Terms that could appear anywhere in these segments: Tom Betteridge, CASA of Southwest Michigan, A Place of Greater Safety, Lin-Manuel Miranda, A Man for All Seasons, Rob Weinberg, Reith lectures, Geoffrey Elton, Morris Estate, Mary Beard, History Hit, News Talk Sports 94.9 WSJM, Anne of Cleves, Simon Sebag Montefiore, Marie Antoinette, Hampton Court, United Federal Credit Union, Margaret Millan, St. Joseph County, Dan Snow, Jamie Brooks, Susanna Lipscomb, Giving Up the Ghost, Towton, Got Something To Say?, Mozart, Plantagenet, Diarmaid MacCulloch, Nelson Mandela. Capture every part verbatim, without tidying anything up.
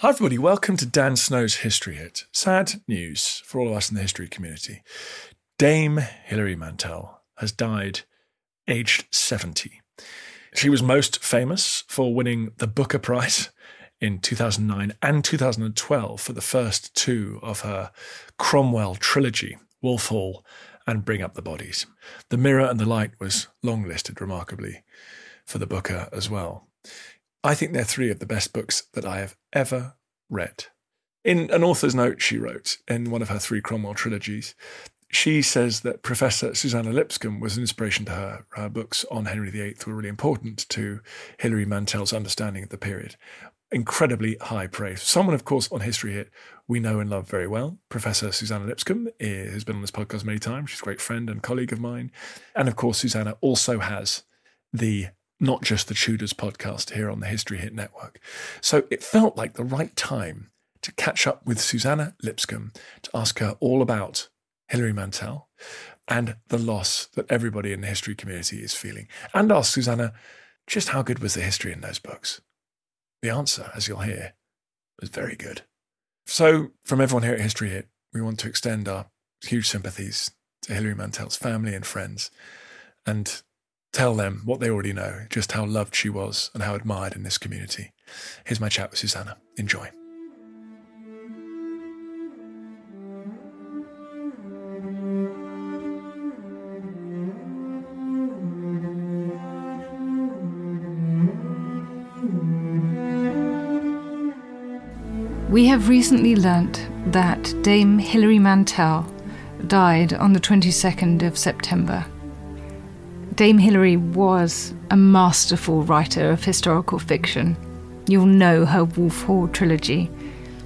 Hi everybody, welcome to Dan Snow's History Hit. Sad news for all of us in the history community. Dame Hilary Mantel has died aged seventy. She was most famous for winning the Booker Prize in two thousand nine and two thousand twelve for the first two of her Cromwell trilogy, Wolf Hall and Bring Up the Bodies. The Mirror and the Light was longlisted remarkably for the Booker as well. I think they're three of the best books that I have ever read. In an author's note she wrote in one of her three Cromwell trilogies, she says that Professor Susanna Lipscomb was an inspiration to her. Her books on Henry the Eighth were really important to Hilary Mantel's understanding of the period. Incredibly high praise. Someone, of course, on History Hit we know and love very well. Professor Susanna Lipscomb is, has been on this podcast many times. She's a great friend and colleague of mine. And, of course, Susanna also has the Not Just the Tudors podcast here on the History Hit Network. So it felt like the right time to catch up with Susanna Lipscomb to ask her all about Hilary Mantel and the loss that everybody in the history community is feeling, and ask Susanna just how good was the history in those books. The answer, as you'll hear, was very good. So from everyone here at History Hit, we want to extend our huge sympathies to Hilary Mantel's family and friends and tell them what they already know, just how loved she was and how admired in this community. Here's my chat with Susanna. Enjoy. We have recently learnt that Dame Hilary Mantel died on the twenty-second of September. Dame Hilary was a masterful writer of historical fiction. You'll know her Wolf Hall trilogy.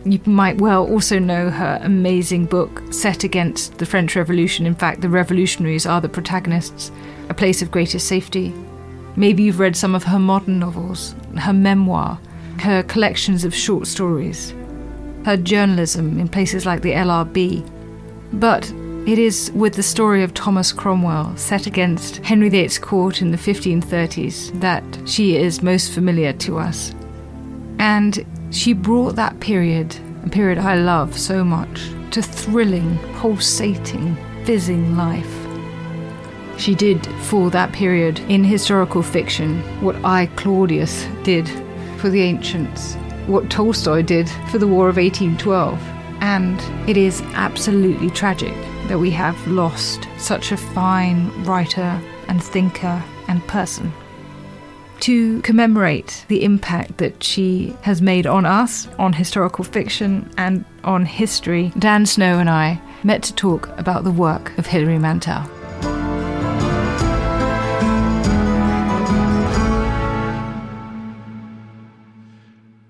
You might well also know her amazing book set against the French Revolution. In fact, the revolutionaries are the protagonists, A Place of Greater Safety. Maybe you've read some of her modern novels, her memoir, her collections of short stories, her journalism in places like the L R B. But it is with the story of Thomas Cromwell, set against Henry the Eighth's court in the fifteen thirties, that she is most familiar to us. And she brought that period, a period I love so much, to thrilling, pulsating, fizzing life. She did, for that period in historical fiction, what I, Claudius, did for the Ancients, what Tolstoy did for the War of eighteen twelve. And it is absolutely tragic that we have lost such a fine writer and thinker and person. To commemorate the impact that she has made on us, on historical fiction and on history, Dan Snow and I met to talk about the work of Hilary Mantel.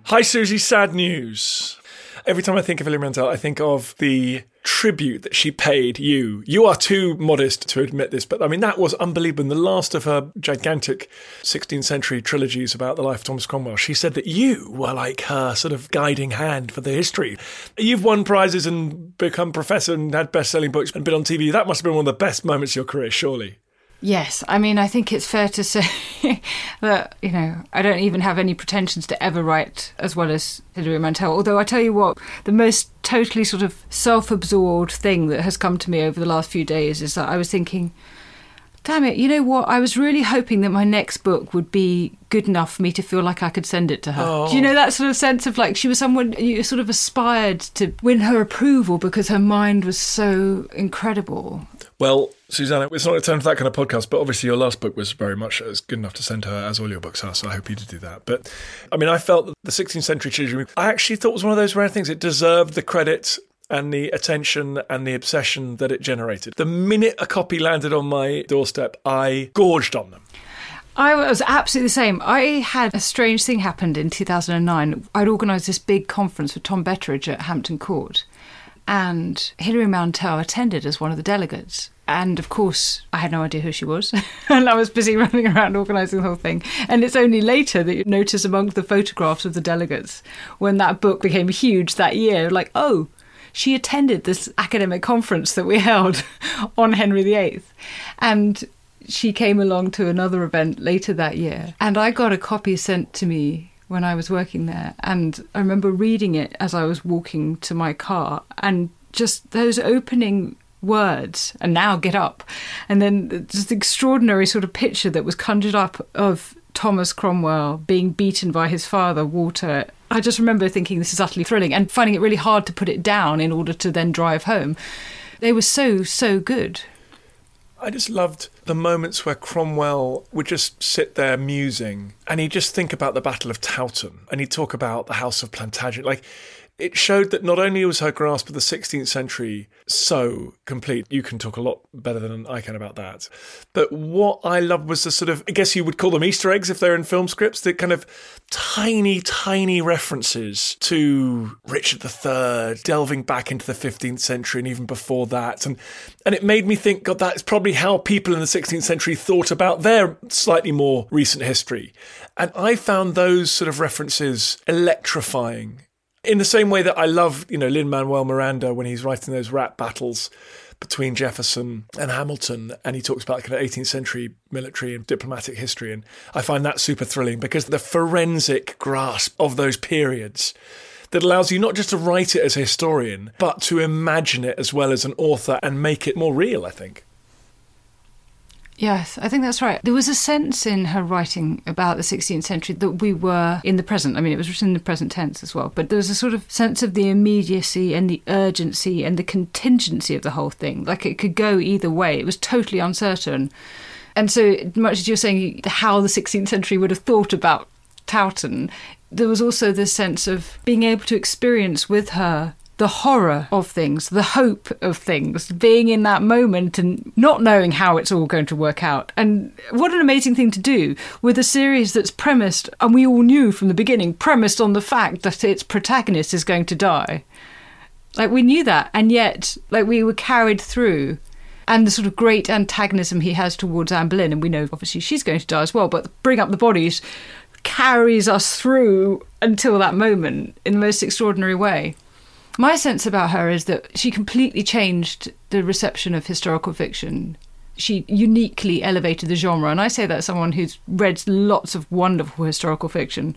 Hi Susie, sad news. Every time I think of Hilary Mantel, I think of the tribute that she paid you. You are too modest to admit this, but I mean, that was unbelievable. In the last of her gigantic sixteenth century trilogies about the life of Thomas Cromwell, she said that you were like her sort of guiding hand for the history. You've won prizes and become professor and had best-selling books and been on T V. That must have been one of the best moments of your career, surely. Yes, I mean, I think it's fair to say that, you know, I don't even have any pretensions to ever write as well as Hilary Mantel, although I tell you what, the most totally sort of self-absorbed thing that has come to me over the last few days is that I was thinking, Damn it, you know what? I was really hoping that my next book would be good enough for me to feel like I could send it to her. Oh. Do you know that sort of sense of like she was someone you sort of aspired to win her approval because her mind was so incredible? Well, Susanna, it's not a turn for that kind of podcast, but obviously your last book was very much as good enough to send to her as all your books are, so I hope you did do that. But, I mean, I felt that the sixteenth century children, I actually thought was one of those rare things. It deserved the credit and the attention and the obsession that it generated. The minute a copy landed on my doorstep, I gorged on them. I was absolutely the same. I had a strange thing happened in two thousand nine. I'd organised this big conference with Tom Betteridge at Hampton Court, and Hilary Mantel attended as one of the delegates. And, of course, I had no idea who she was. And I was busy running around organising the whole thing. And it's only later that you notice among the photographs of the delegates, when that book became huge that year, like, oh, she attended this academic conference that we held on Henry the Eighth. And she came along to another event later that year. And I got a copy sent to me when I was working there. And I remember reading it as I was walking to my car. And just those opening words, and now get up. And then just the extraordinary sort of picture that was conjured up of Thomas Cromwell being beaten by his father, Walter. I just remember thinking this is utterly thrilling and finding it really hard to put it down in order to then drive home. They were so, so good. I just loved the moments where Cromwell would just sit there musing and he'd just think about the Battle of Towton and he'd talk about the House of Plantagenet. Like, it showed that not only was her grasp of the sixteenth century so complete, you can talk a lot better than I can about that, but what I loved was the sort of, I guess you would call them Easter eggs if they're in film scripts, the kind of tiny, tiny references to Richard the Third, delving back into the fifteenth century and even before that. And, and it made me think, God, that's probably how people in the sixteenth century thought about their slightly more recent history. And I found those sort of references electrifying. In the same way that I love, you know, Lin-Manuel Miranda when he's writing those rap battles between Jefferson and Hamilton, and he talks about kind of eighteenth century military and diplomatic history, and I find that super thrilling because the forensic grasp of those periods that allows you not just to write it as a historian, but to imagine it as well as an author and make it more real, I think. Yes, I think that's right. There was a sense in her writing about the sixteenth century that we were in the present. I mean, it was written in the present tense as well, but there was a sort of sense of the immediacy and the urgency and the contingency of the whole thing. Like, it could go either way. It was totally uncertain. And so much as you're saying how the sixteenth century would have thought about Towton, there was also this sense of being able to experience with her the horror of things, the hope of things, being in that moment and not knowing how it's all going to work out. And what an amazing thing to do with a series that's premised, and we all knew from the beginning, premised on the fact that its protagonist is going to die. Like, we knew that, and yet, like, we were carried through. And the sort of great antagonism he has towards Anne Boleyn, and we know, obviously, she's going to die as well, but Bring Up the Bodies carries us through until that moment in the most extraordinary way. My sense about her is that she completely changed the reception of historical fiction. She uniquely elevated the genre. And I say that as someone who's read lots of wonderful historical fiction.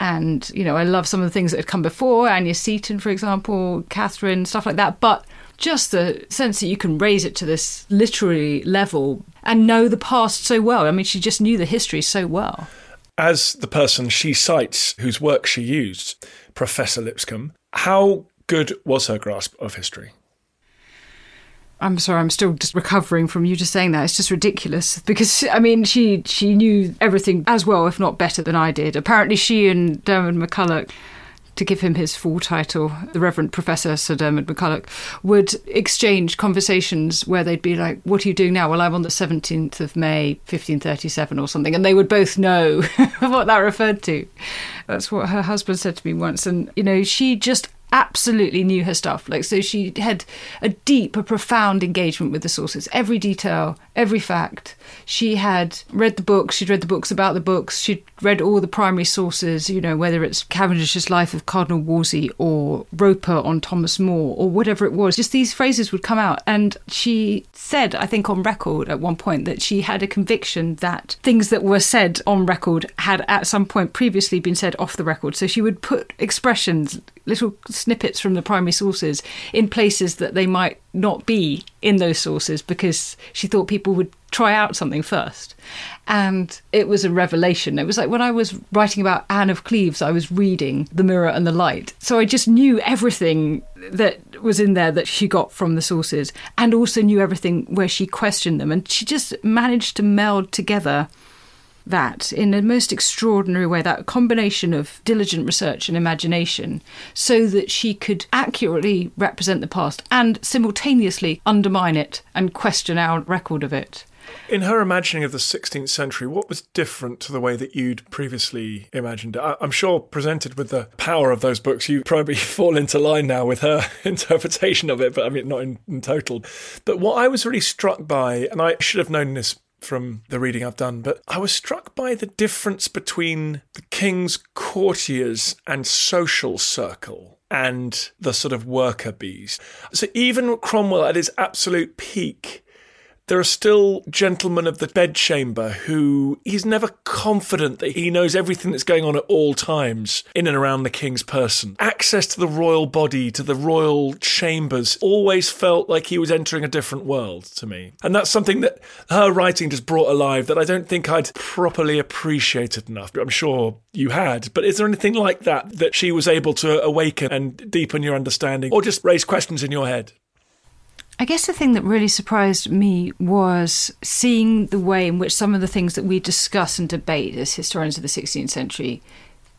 And, you know, I love some of the things that had come before, Anya Seton, for example, Catherine, stuff like that. But just the sense that you can raise it to this literary level and know the past so well. I mean, she just knew the history so well. As the person she cites whose work she used, Professor Lipscomb, how good was her grasp of history? I'm sorry, I'm still just recovering from you just saying that. It's just ridiculous because, I mean, she she knew everything as well, if not better than I did. Apparently she and Diarmaid MacCulloch, to give him his full title, the Reverend Professor Sir Diarmaid MacCulloch, would exchange conversations where they'd be like, what are you doing now? Well, I'm on the seventeenth of May, fifteen thirty-seven or something. And they would both know what that referred to. That's what her husband said to me once. And, you know, she just absolutely knew her stuff. Like, so she had a deep, a profound engagement with the sources, every detail, every fact. She had read the books, she'd read the books about the books, she'd read all the primary sources, you know, whether it's Cavendish's Life of Cardinal Wolsey or Roper on Thomas More or whatever it was. Just these phrases would come out. And she said, I think on record at one point, that she had a conviction that things that were said on record had at some point previously been said off the record. So she would put expressions, little snippets from the primary sources in places that they might not be in those sources because she thought people would try out something first. And it was a revelation. It was like when I was writing about Anne of Cleves, I was reading The Mirror and the Light. So I just knew everything that was in there that she got from the sources, and also knew everything where she questioned them. And she just managed to meld together that in a most extraordinary way, that combination of diligent research and imagination, so that she could accurately represent the past and simultaneously undermine it and question our record of it. In her imagining of the sixteenth century, what was different to the way that you'd previously imagined it? I'm sure, presented with the power of those books, you probably fall into line now with her interpretation of it, but I mean, not in, in total. But what I was really struck by, and I should have known this from the reading I've done, but I was struck by the difference between the king's courtiers and social circle and the sort of worker bees. So even Cromwell at his absolute peak, there are still gentlemen of the bedchamber who he's never confident that he knows everything that's going on at all times in and around the king's person. Access to the royal body, to the royal chambers, always felt like he was entering a different world to me. And that's something that her writing just brought alive that I don't think I'd properly appreciated enough. I'm sure you had. But is there anything like that that she was able to awaken and deepen your understanding or just raise questions in your head? I guess the thing that really surprised me was seeing the way in which some of the things that we discuss and debate as historians of the sixteenth century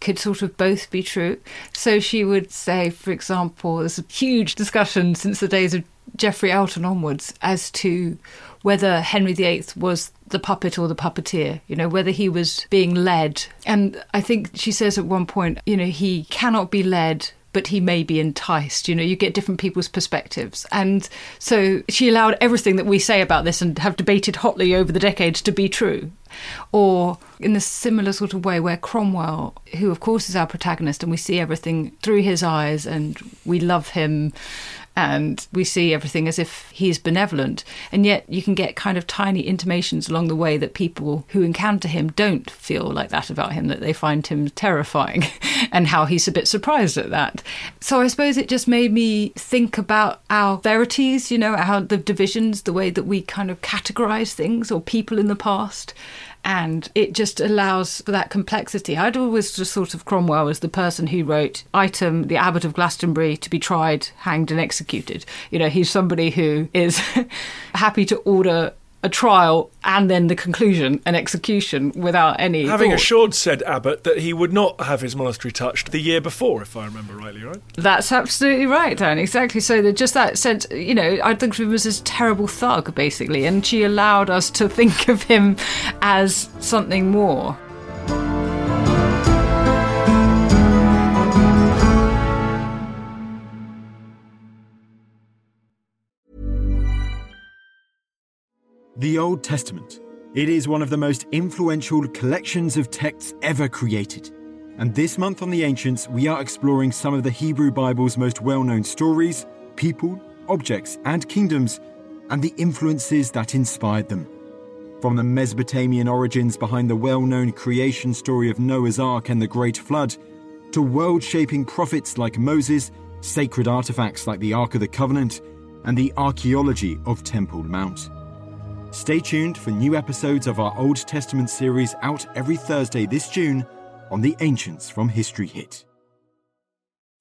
could sort of both be true. So she would say, for example, there's a huge discussion since the days of Geoffrey Elton onwards as to whether Henry the Eighth was the puppet or the puppeteer, you know, whether he was being led. And I think she says at one point, you know, he cannot be led, but he may be enticed. You know, you get different people's perspectives. And so she allowed everything that we say about this and have debated hotly over the decades to be true. Or in a similar sort of way where Cromwell, who of course is our protagonist and we see everything through his eyes and we love him and we see everything as if he's benevolent. And yet you can get kind of tiny intimations along the way that people who encounter him don't feel like that about him, that they find him terrifying and how he's a bit surprised at that. So I suppose it just made me think about our verities, you know, how the divisions, the way that we kind of categorise things or people in the past. And it just allows for that complexity. I'd always just thought of Cromwell as the person who wrote, item, the Abbot of Glastonbury, to be tried, hanged and executed. You know, he's somebody who is happy to order a trial and then the conclusion and execution without any Having thought. Assured said Abbot that he would not have his monastery touched the year before, if I remember rightly, right? That's absolutely right, Dan, exactly. So that just that sense, you know, I think he was this terrible thug, basically, and she allowed us to think of him as something more. The Old Testament. It is one of the most influential collections of texts ever created. And this month on The Ancients, we are exploring some of the Hebrew Bible's most well-known stories, people, objects, and kingdoms, and the influences that inspired them. From the Mesopotamian origins behind the well-known creation story of Noah's Ark and the Great Flood, to world-shaping prophets like Moses, sacred artifacts like the Ark of the Covenant, and the archaeology of Temple Mount. Stay tuned for new episodes of our Old Testament series out every Thursday this June on The Ancients from History Hit.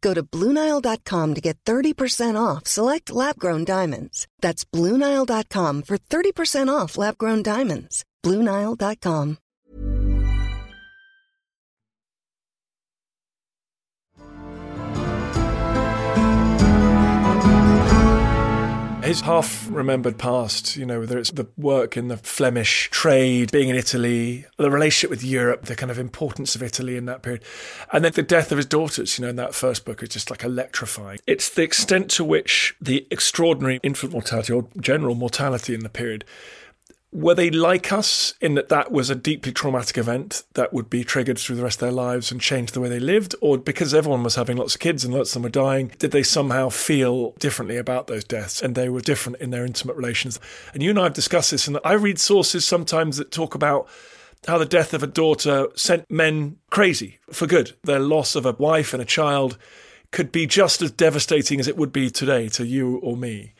Go to Blue Nile dot com to get thirty percent off select lab-grown diamonds. That's Blue Nile dot com for thirty percent off lab-grown diamonds. Blue Nile dot com. His half-remembered past, you know, whether it's the work in the Flemish trade, being in Italy, the relationship with Europe, the kind of importance of Italy in that period. And then the death of his daughters, you know, in that first book is just like electrifying. It's the extent to which the extraordinary infant mortality or general mortality in the period, were they like us in that that was a deeply traumatic event that would be triggered through the rest of their lives and change the way they lived? Or because everyone was having lots of kids and lots of them were dying, did they somehow feel differently about those deaths? And they were different in their intimate relations. And you and I have discussed this, and I read sources sometimes that talk about how the death of a daughter sent men crazy for good. Their loss of a wife and a child could be just as devastating as it would be today to you or me.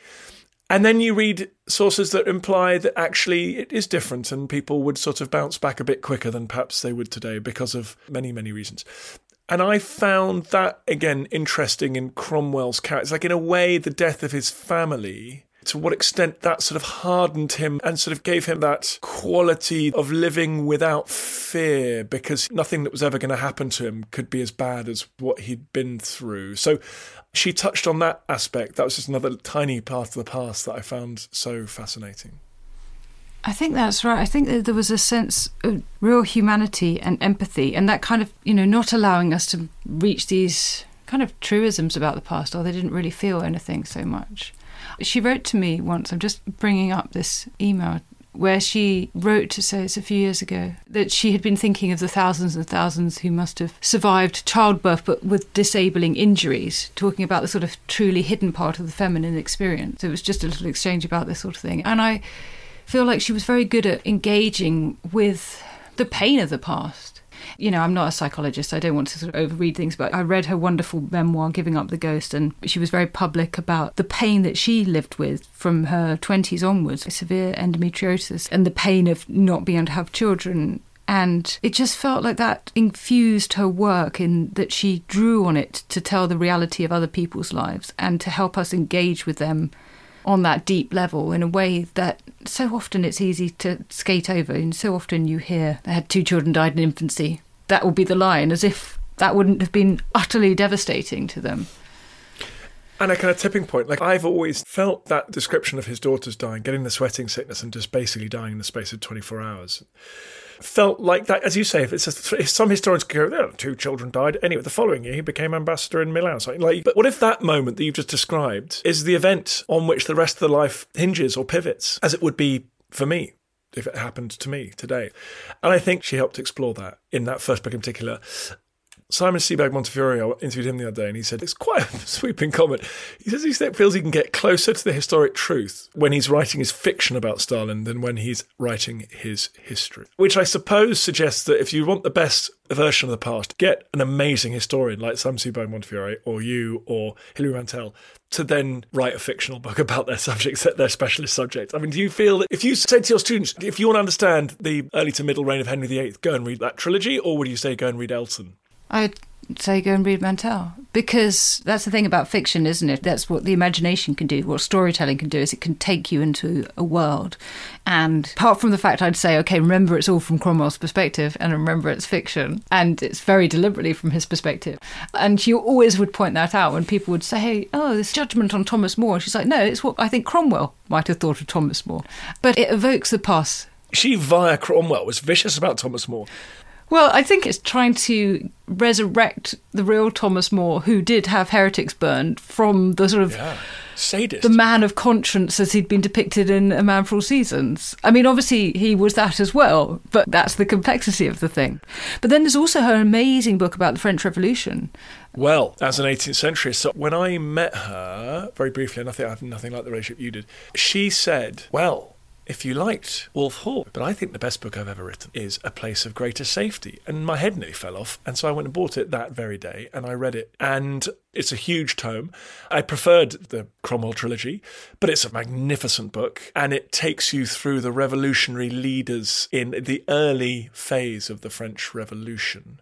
And then you read sources that imply that actually it is different and people would sort of bounce back a bit quicker than perhaps they would today because of many, many reasons. And I found that, again, interesting in Cromwell's character. Like, in a way, the death of his family, to what extent that sort of hardened him and sort of gave him that quality of living without fear, because nothing that was ever going to happen to him could be as bad as what he'd been through. So she touched on that aspect. That was just another tiny part of the past that I found so fascinating. I think that's right. I think that there was a sense of real humanity and empathy, and that kind of, you know, not allowing us to reach these kind of truisms about the past, or they didn't really feel anything so much. She wrote to me once, I'm just bringing up this email, where she wrote to say, it's a few years ago, that she had been thinking of the thousands and thousands who must have survived childbirth but with disabling injuries, talking about the sort of truly hidden part of the feminine experience. It was just a little exchange about this sort of thing. And I feel like she was very good at engaging with the pain of the past. You know, I'm not a psychologist, I don't want to sort of overread things, but I read her wonderful memoir, Giving Up the Ghost, and she was very public about the pain that she lived with from her twenties onwards, severe endometriosis, and the pain of not being able to have children. And it just felt like that infused her work, in that she drew on it to tell the reality of other people's lives and to help us engage with them on that deep level in a way that so often it's easy to skate over. And so often you hear, they had two children died in infancy. That will be the line, as if that wouldn't have been utterly devastating to them. And a kind of tipping point, like I've always felt that description of his daughters dying, getting the sweating sickness and just basically dying in the space of twenty-four hours. Felt like that, as you say, if it's a, if some historians go, oh, two children died. Anyway, the following year he became ambassador in Milan. So, like, but what if that moment that you've just described is the event on which the rest of the life hinges or pivots, as it would be for me if it happened to me today? And I think she helped explore that in that first book in particular. Simon Sebag Montefiore, I interviewed him the other day, and he said, it's quite a sweeping comment. He says he feels he can get closer to the historic truth when he's writing his fiction about Stalin than when he's writing his history, which I suppose suggests that if you want the best version of the past, get an amazing historian like Simon Sebag Montefiore or you or Hilary Mantel to then write a fictional book about their subjects, their specialist subjects. I mean, do you feel that if you said to your students, if you want to understand the early to middle reign of Henry the eighth, go and read that trilogy, or would you say go and read Elton? I'd say go and read Mantel, because that's the thing about fiction, isn't it? That's what the imagination can do, what storytelling can do, is it can take you into a world. And apart from the fact I'd say, OK, remember it's all from Cromwell's perspective, and remember it's fiction, and it's very deliberately from his perspective. And she always would point that out when people would say, hey, oh, this judgment on Thomas More. She's like, no, it's what I think Cromwell might have thought of Thomas More. But it evokes the past. She, via Cromwell, was vicious about Thomas More. Well, I think it's trying to resurrect the real Thomas More, who did have heretics burned, from the sort of yeah. sadist, the man of conscience as he'd been depicted in A Man for All Seasons. I mean, obviously he was that as well, but that's the complexity of the thing. But then there's also her amazing book about the French Revolution. Well, as an eighteenth century, so when I met her, very briefly, and I think I have nothing like the relationship you did, she said, well, if you liked Wolf Hall. But I think the best book I've ever written is A Place of Greater Safety. And my head nearly fell off. And so I went and bought it that very day and I read it. And it's a huge tome. I preferred the Cromwell trilogy, but it's a magnificent book. And it takes you through the revolutionary leaders in the early phase of the French Revolution.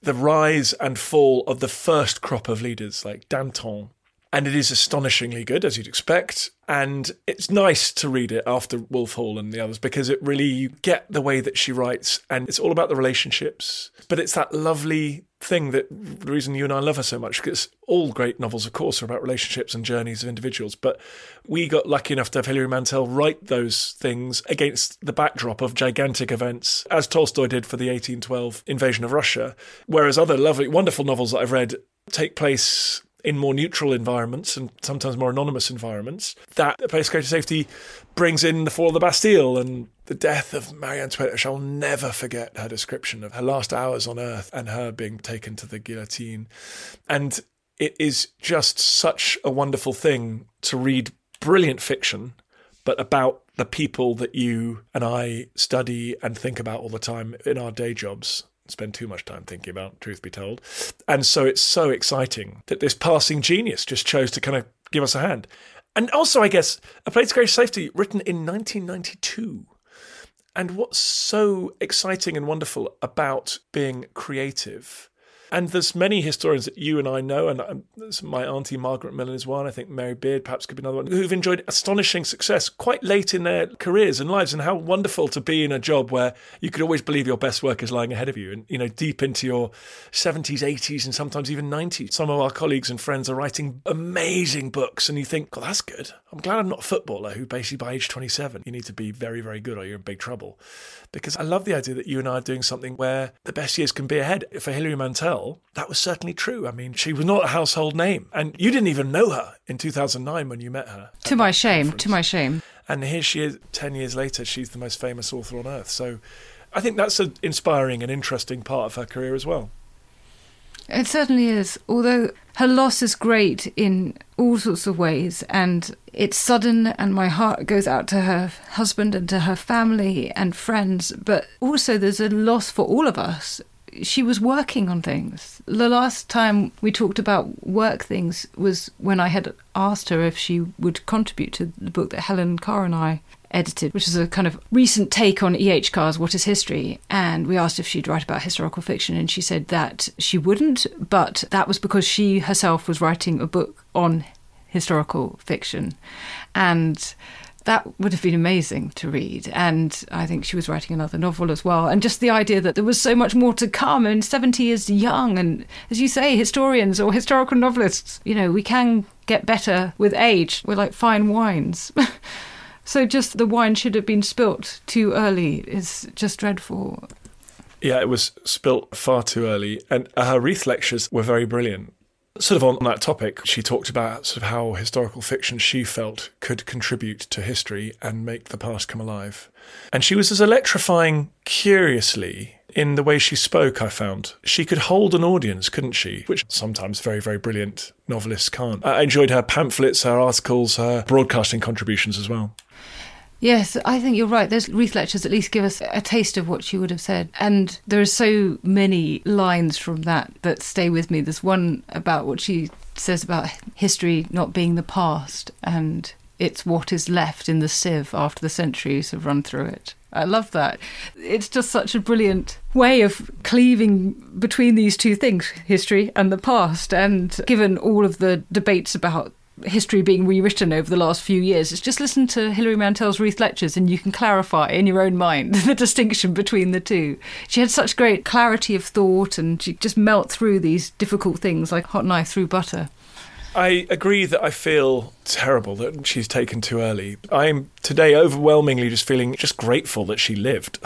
The rise and fall of the first crop of leaders like Danton. And it is astonishingly good, as you'd expect. And it's nice to read it after Wolf Hall and the others, because it really, you get the way that she writes, and it's all about the relationships. But it's that lovely thing that the reason you and I love her so much, because all great novels, of course, are about relationships and journeys of individuals. But we got lucky enough to have Hilary Mantel write those things against the backdrop of gigantic events, as Tolstoy did for the eighteen twelve invasion of Russia. Whereas other lovely, wonderful novels that I've read take place in more neutral environments and sometimes more anonymous environments. That A Place of Greater Safety brings in the fall of the Bastille and the death of Marie Antoinette. I shall never forget her description of her last hours on earth and her being taken to the guillotine. And it is just such a wonderful thing to read brilliant fiction, but about the people that you and I study and think about all the time in our day jobs. Spend too much time thinking about, truth be told. And so it's so exciting that this passing genius just chose to kind of give us a hand. And also, I guess, A Place of Greater Safety, written in nineteen ninety-two. And what's so exciting and wonderful about being creative. And there's many historians that you and I know, and my auntie Margaret Millan is one, I think Mary Beard perhaps could be another one, who've enjoyed astonishing success quite late in their careers and lives, and how wonderful to be in a job where you could always believe your best work is lying ahead of you, and, you know, deep into your seventies, eighties, and sometimes even nineties. Some of our colleagues and friends are writing amazing books, and you think, God, that's good. I'm glad I'm not a footballer who basically by age twenty-seven, you need to be very, very good or you're in big trouble. Because I love the idea that you and I are doing something where the best years can be ahead. For Hilary Mantel, that was certainly true. I mean, she was not a household name. And you didn't even know her in two thousand nine when you met her. To my shame, conference. to my shame. And here she is, ten years later, she's the most famous author on earth. So I think that's an inspiring and interesting part of her career as well. It certainly is. Although her loss is great in all sorts of ways, and it's sudden, and my heart goes out to her husband and to her family and friends. But also there's a loss for all of us. She was working on things. The last time we talked about work things was when I had asked her if she would contribute to the book that Helen Carr and I edited, which is a kind of recent take on E H Carr's What is History? And we asked if she'd write about historical fiction, and she said that she wouldn't, but that was because she herself was writing a book on historical fiction. And that would have been amazing to read. And I think she was writing another novel as well. And just the idea that there was so much more to come, and seventy years young. And as you say, historians or historical novelists, you know, we can get better with age. We're like fine wines. So just the wine should have been spilt too early is just dreadful. Yeah, it was spilt far too early. And her Reith lectures were very brilliant. Sort of on that topic, she talked about sort of how historical fiction she felt could contribute to history and make the past come alive. And she was as electrifying, curiously, in the way she spoke, I found. She could hold an audience, couldn't she? Which sometimes very, very brilliant novelists can't. I enjoyed her pamphlets, her articles, her broadcasting contributions as well. Yes, I think you're right. Those Reith lectures at least give us a taste of what she would have said. And there are so many lines from that that stay with me. There's one about what she says about history not being the past, and it's what is left in the sieve after the centuries have run through it. I love that. It's just such a brilliant way of cleaving between these two things, history and the past. And given all of the debates about history being rewritten over the last few years, it's just listen to Hilary Mantel's Reith lectures and you can clarify in your own mind the distinction between the two. She had such great clarity of thought, and she just melt through these difficult things like hot knife through butter. I agree that I feel terrible that she's taken too early. I'm today overwhelmingly just feeling just grateful that she lived.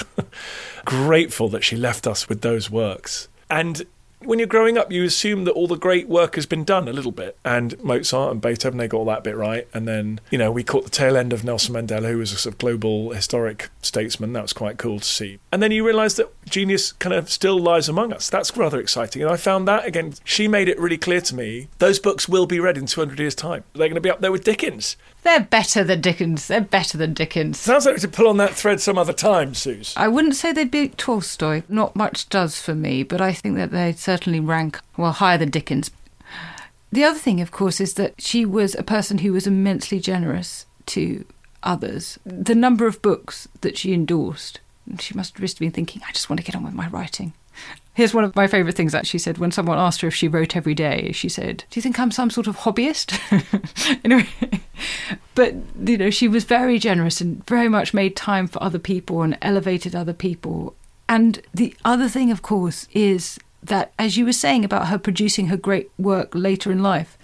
Grateful that she left us with those works. And when you're growing up, you assume that all the great work has been done a little bit. And Mozart and Beethoven, they got all that bit right. And then, you know, we caught the tail end of Nelson Mandela, who was a sort of global historic statesman. That was quite cool to see. And then you realise that genius kind of still lies among us. That's rather exciting. And I found that, again, she made it really clear to me, those books will be read in two hundred years' time. They're going to be up there with Dickens. They're better than Dickens. They're better than Dickens. Sounds like we should pull on that thread some other time, Suze. I wouldn't say they'd beat Tolstoy. Not much does for me, but I think that they certainly rank, well, higher than Dickens. The other thing, of course, is that she was a person who was immensely generous to others. The number of books that she endorsed, she must have just been thinking, I just want to get on with my writing. Here's one of my favourite things that she said when someone asked her if she wrote every day. She said, do you think I'm some sort of hobbyist? Anyway, but, you know, she was very generous and very much made time for other people and elevated other people. And the other thing, of course, is that, as you were saying about her producing her great work later in life,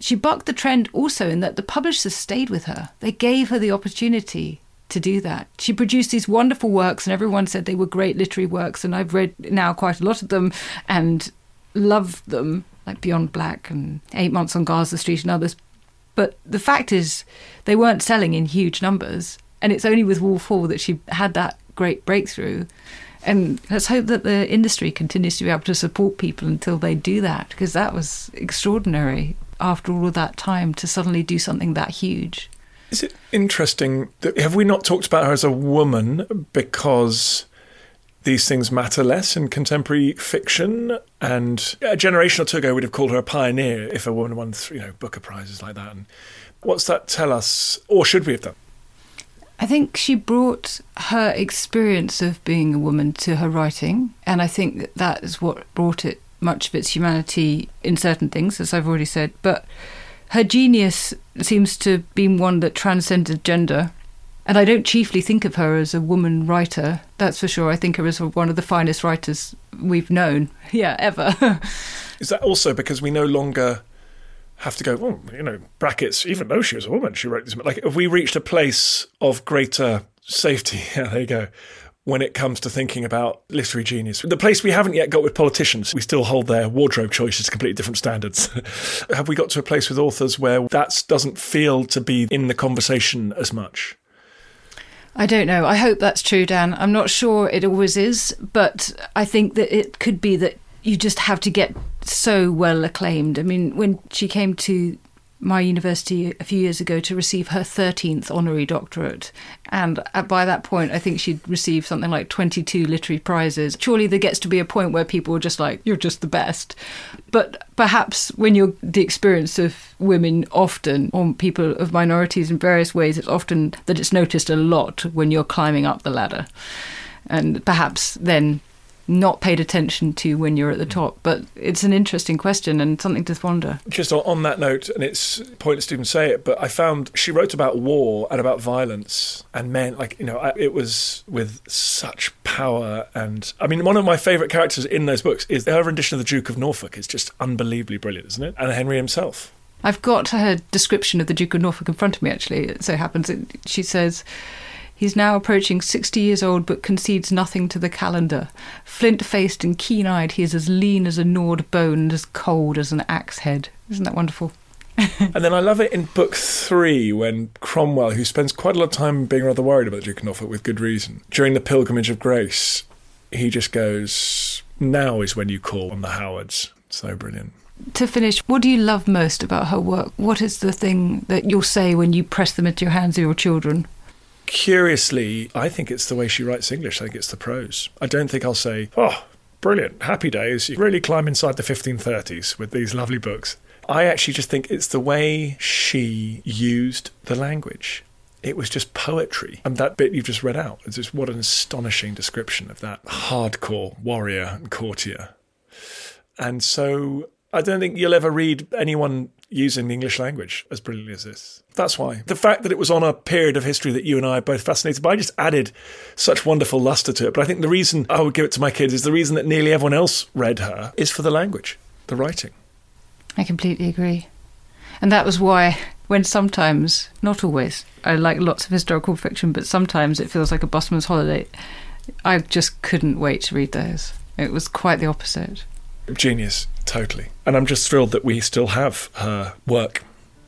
she bucked the trend also in that the publishers stayed with her. They gave her the opportunity to do that. She produced these wonderful works and everyone said they were great literary works, and I've read now quite a lot of them and love them, like Beyond Black and Eight Months on Gaza Street and others. But the fact is they weren't selling in huge numbers, and it's only with Wolf Hall that she had that great breakthrough. And let's hope that the industry continues to be able to support people until they do that, because that was extraordinary after all of that time to suddenly do something that huge. Is it interesting that have we not talked about her as a woman because these things matter less in contemporary fiction? And a generation or two ago, we'd have called her a pioneer if a woman won, you know, Booker Prizes like that. And what's that tell us, or should we have done? I think she brought her experience of being a woman to her writing, and I think that, that is what brought it much of its humanity in certain things, as I've already said. But her genius seems to have been one that transcended gender, and I don't chiefly think of her as a woman writer, that's for sure. I think her as one of the finest writers we've known, yeah, ever. Is that also because we no longer have to go, well, you know, brackets, even though she was a woman, she wrote this. Like, have we reached a place of greater safety? Yeah, there you go. When it comes to thinking about literary genius. The place we haven't yet got with politicians, we still hold their wardrobe choices to completely different standards. Have we got to a place with authors where that doesn't feel to be in the conversation as much? I don't know. I hope that's true, Dan. I'm not sure it always is, but I think that it could be that you just have to get so well acclaimed. I mean, when she came to my university a few years ago to receive her thirteenth honorary doctorate, and by that point, I think she'd received something like twenty-two literary prizes. Surely there gets to be a point where people are just like, you're just the best. But perhaps when you're the experience of women often, or people of minorities in various ways, it's often that it's noticed a lot when you're climbing up the ladder. And perhaps then not paid attention to when you're at the top. But it's an interesting question and something to ponder. Just on that note, and it's pointless to even say it, but I found she wrote about war and about violence and men, like, you know, I, it was with such power. And I mean, one of my favourite characters in those books is her rendition of the Duke of Norfolk. It's just unbelievably brilliant, isn't it? And Henry himself. I've got her description of the Duke of Norfolk in front of me, actually. It so happens it, she says, he's now approaching sixty years old, but concedes nothing to the calendar. Flint-faced and keen-eyed, he is as lean as a gnawed bone and as cold as an axe head. Isn't that wonderful? And then I love it in book three when Cromwell, who spends quite a lot of time being rather worried about the Duke of Norfolk, with good reason, during the Pilgrimage of Grace, he just goes, now is when you call on the Howards. So brilliant. To finish, what do you love most about her work? What is the thing that you'll say when you press them into your hands of your children? Curiously, I think it's the way she writes English. I think it's the prose. I don't think I'll say, oh, brilliant, happy days. You really climb inside the fifteen thirties with these lovely books. I actually just think it's the way she used the language. It was just poetry. And that bit you've just read out, it's just what an astonishing description of that hardcore warrior and courtier. And so I don't think you'll ever read anyone using the English language as brilliantly as this. That's why. The fact that it was on a period of history that you and I are both fascinated by just added such wonderful lustre to it. But I think the reason I would give it to my kids is the reason that nearly everyone else read her is for the language, the writing. I completely agree. And that was why when sometimes, not always, I like lots of historical fiction, but sometimes it feels like a busman's holiday. I just couldn't wait to read those. It was quite the opposite. Genius, totally. And I'm just thrilled that we still have her work.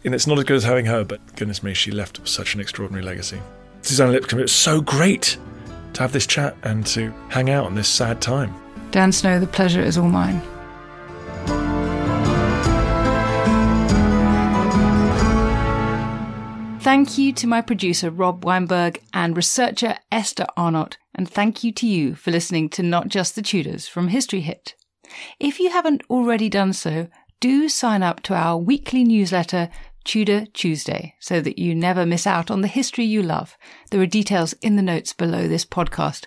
And it's not as good as having her, but goodness me, she left such an extraordinary legacy. Susanna Lipscomb, it was so great to have this chat and to hang out on this sad time. Dan Snow, the pleasure is all mine. Thank you to my producer, Rob Weinberg, and researcher, Esther Arnott. And thank you to you for listening to Not Just the Tudors from History Hit. If you haven't already done so, do sign up to our weekly newsletter, Tudor Tuesday, so that you never miss out on the history you love. There are details in the notes below this podcast.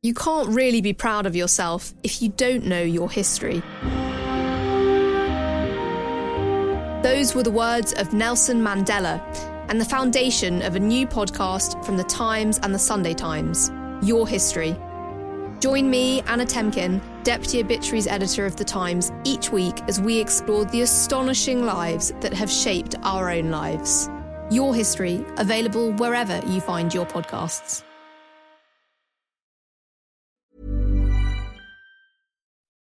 You can't really be proud of yourself if you don't know your history. Those were the words of Nelson Mandela and the foundation of a new podcast from The Times and The Sunday Times, Your History. Join me, Anna Temkin, Deputy Obituaries Editor of The Times, each week as we explore the astonishing lives that have shaped our own lives. Your History, available wherever you find your podcasts.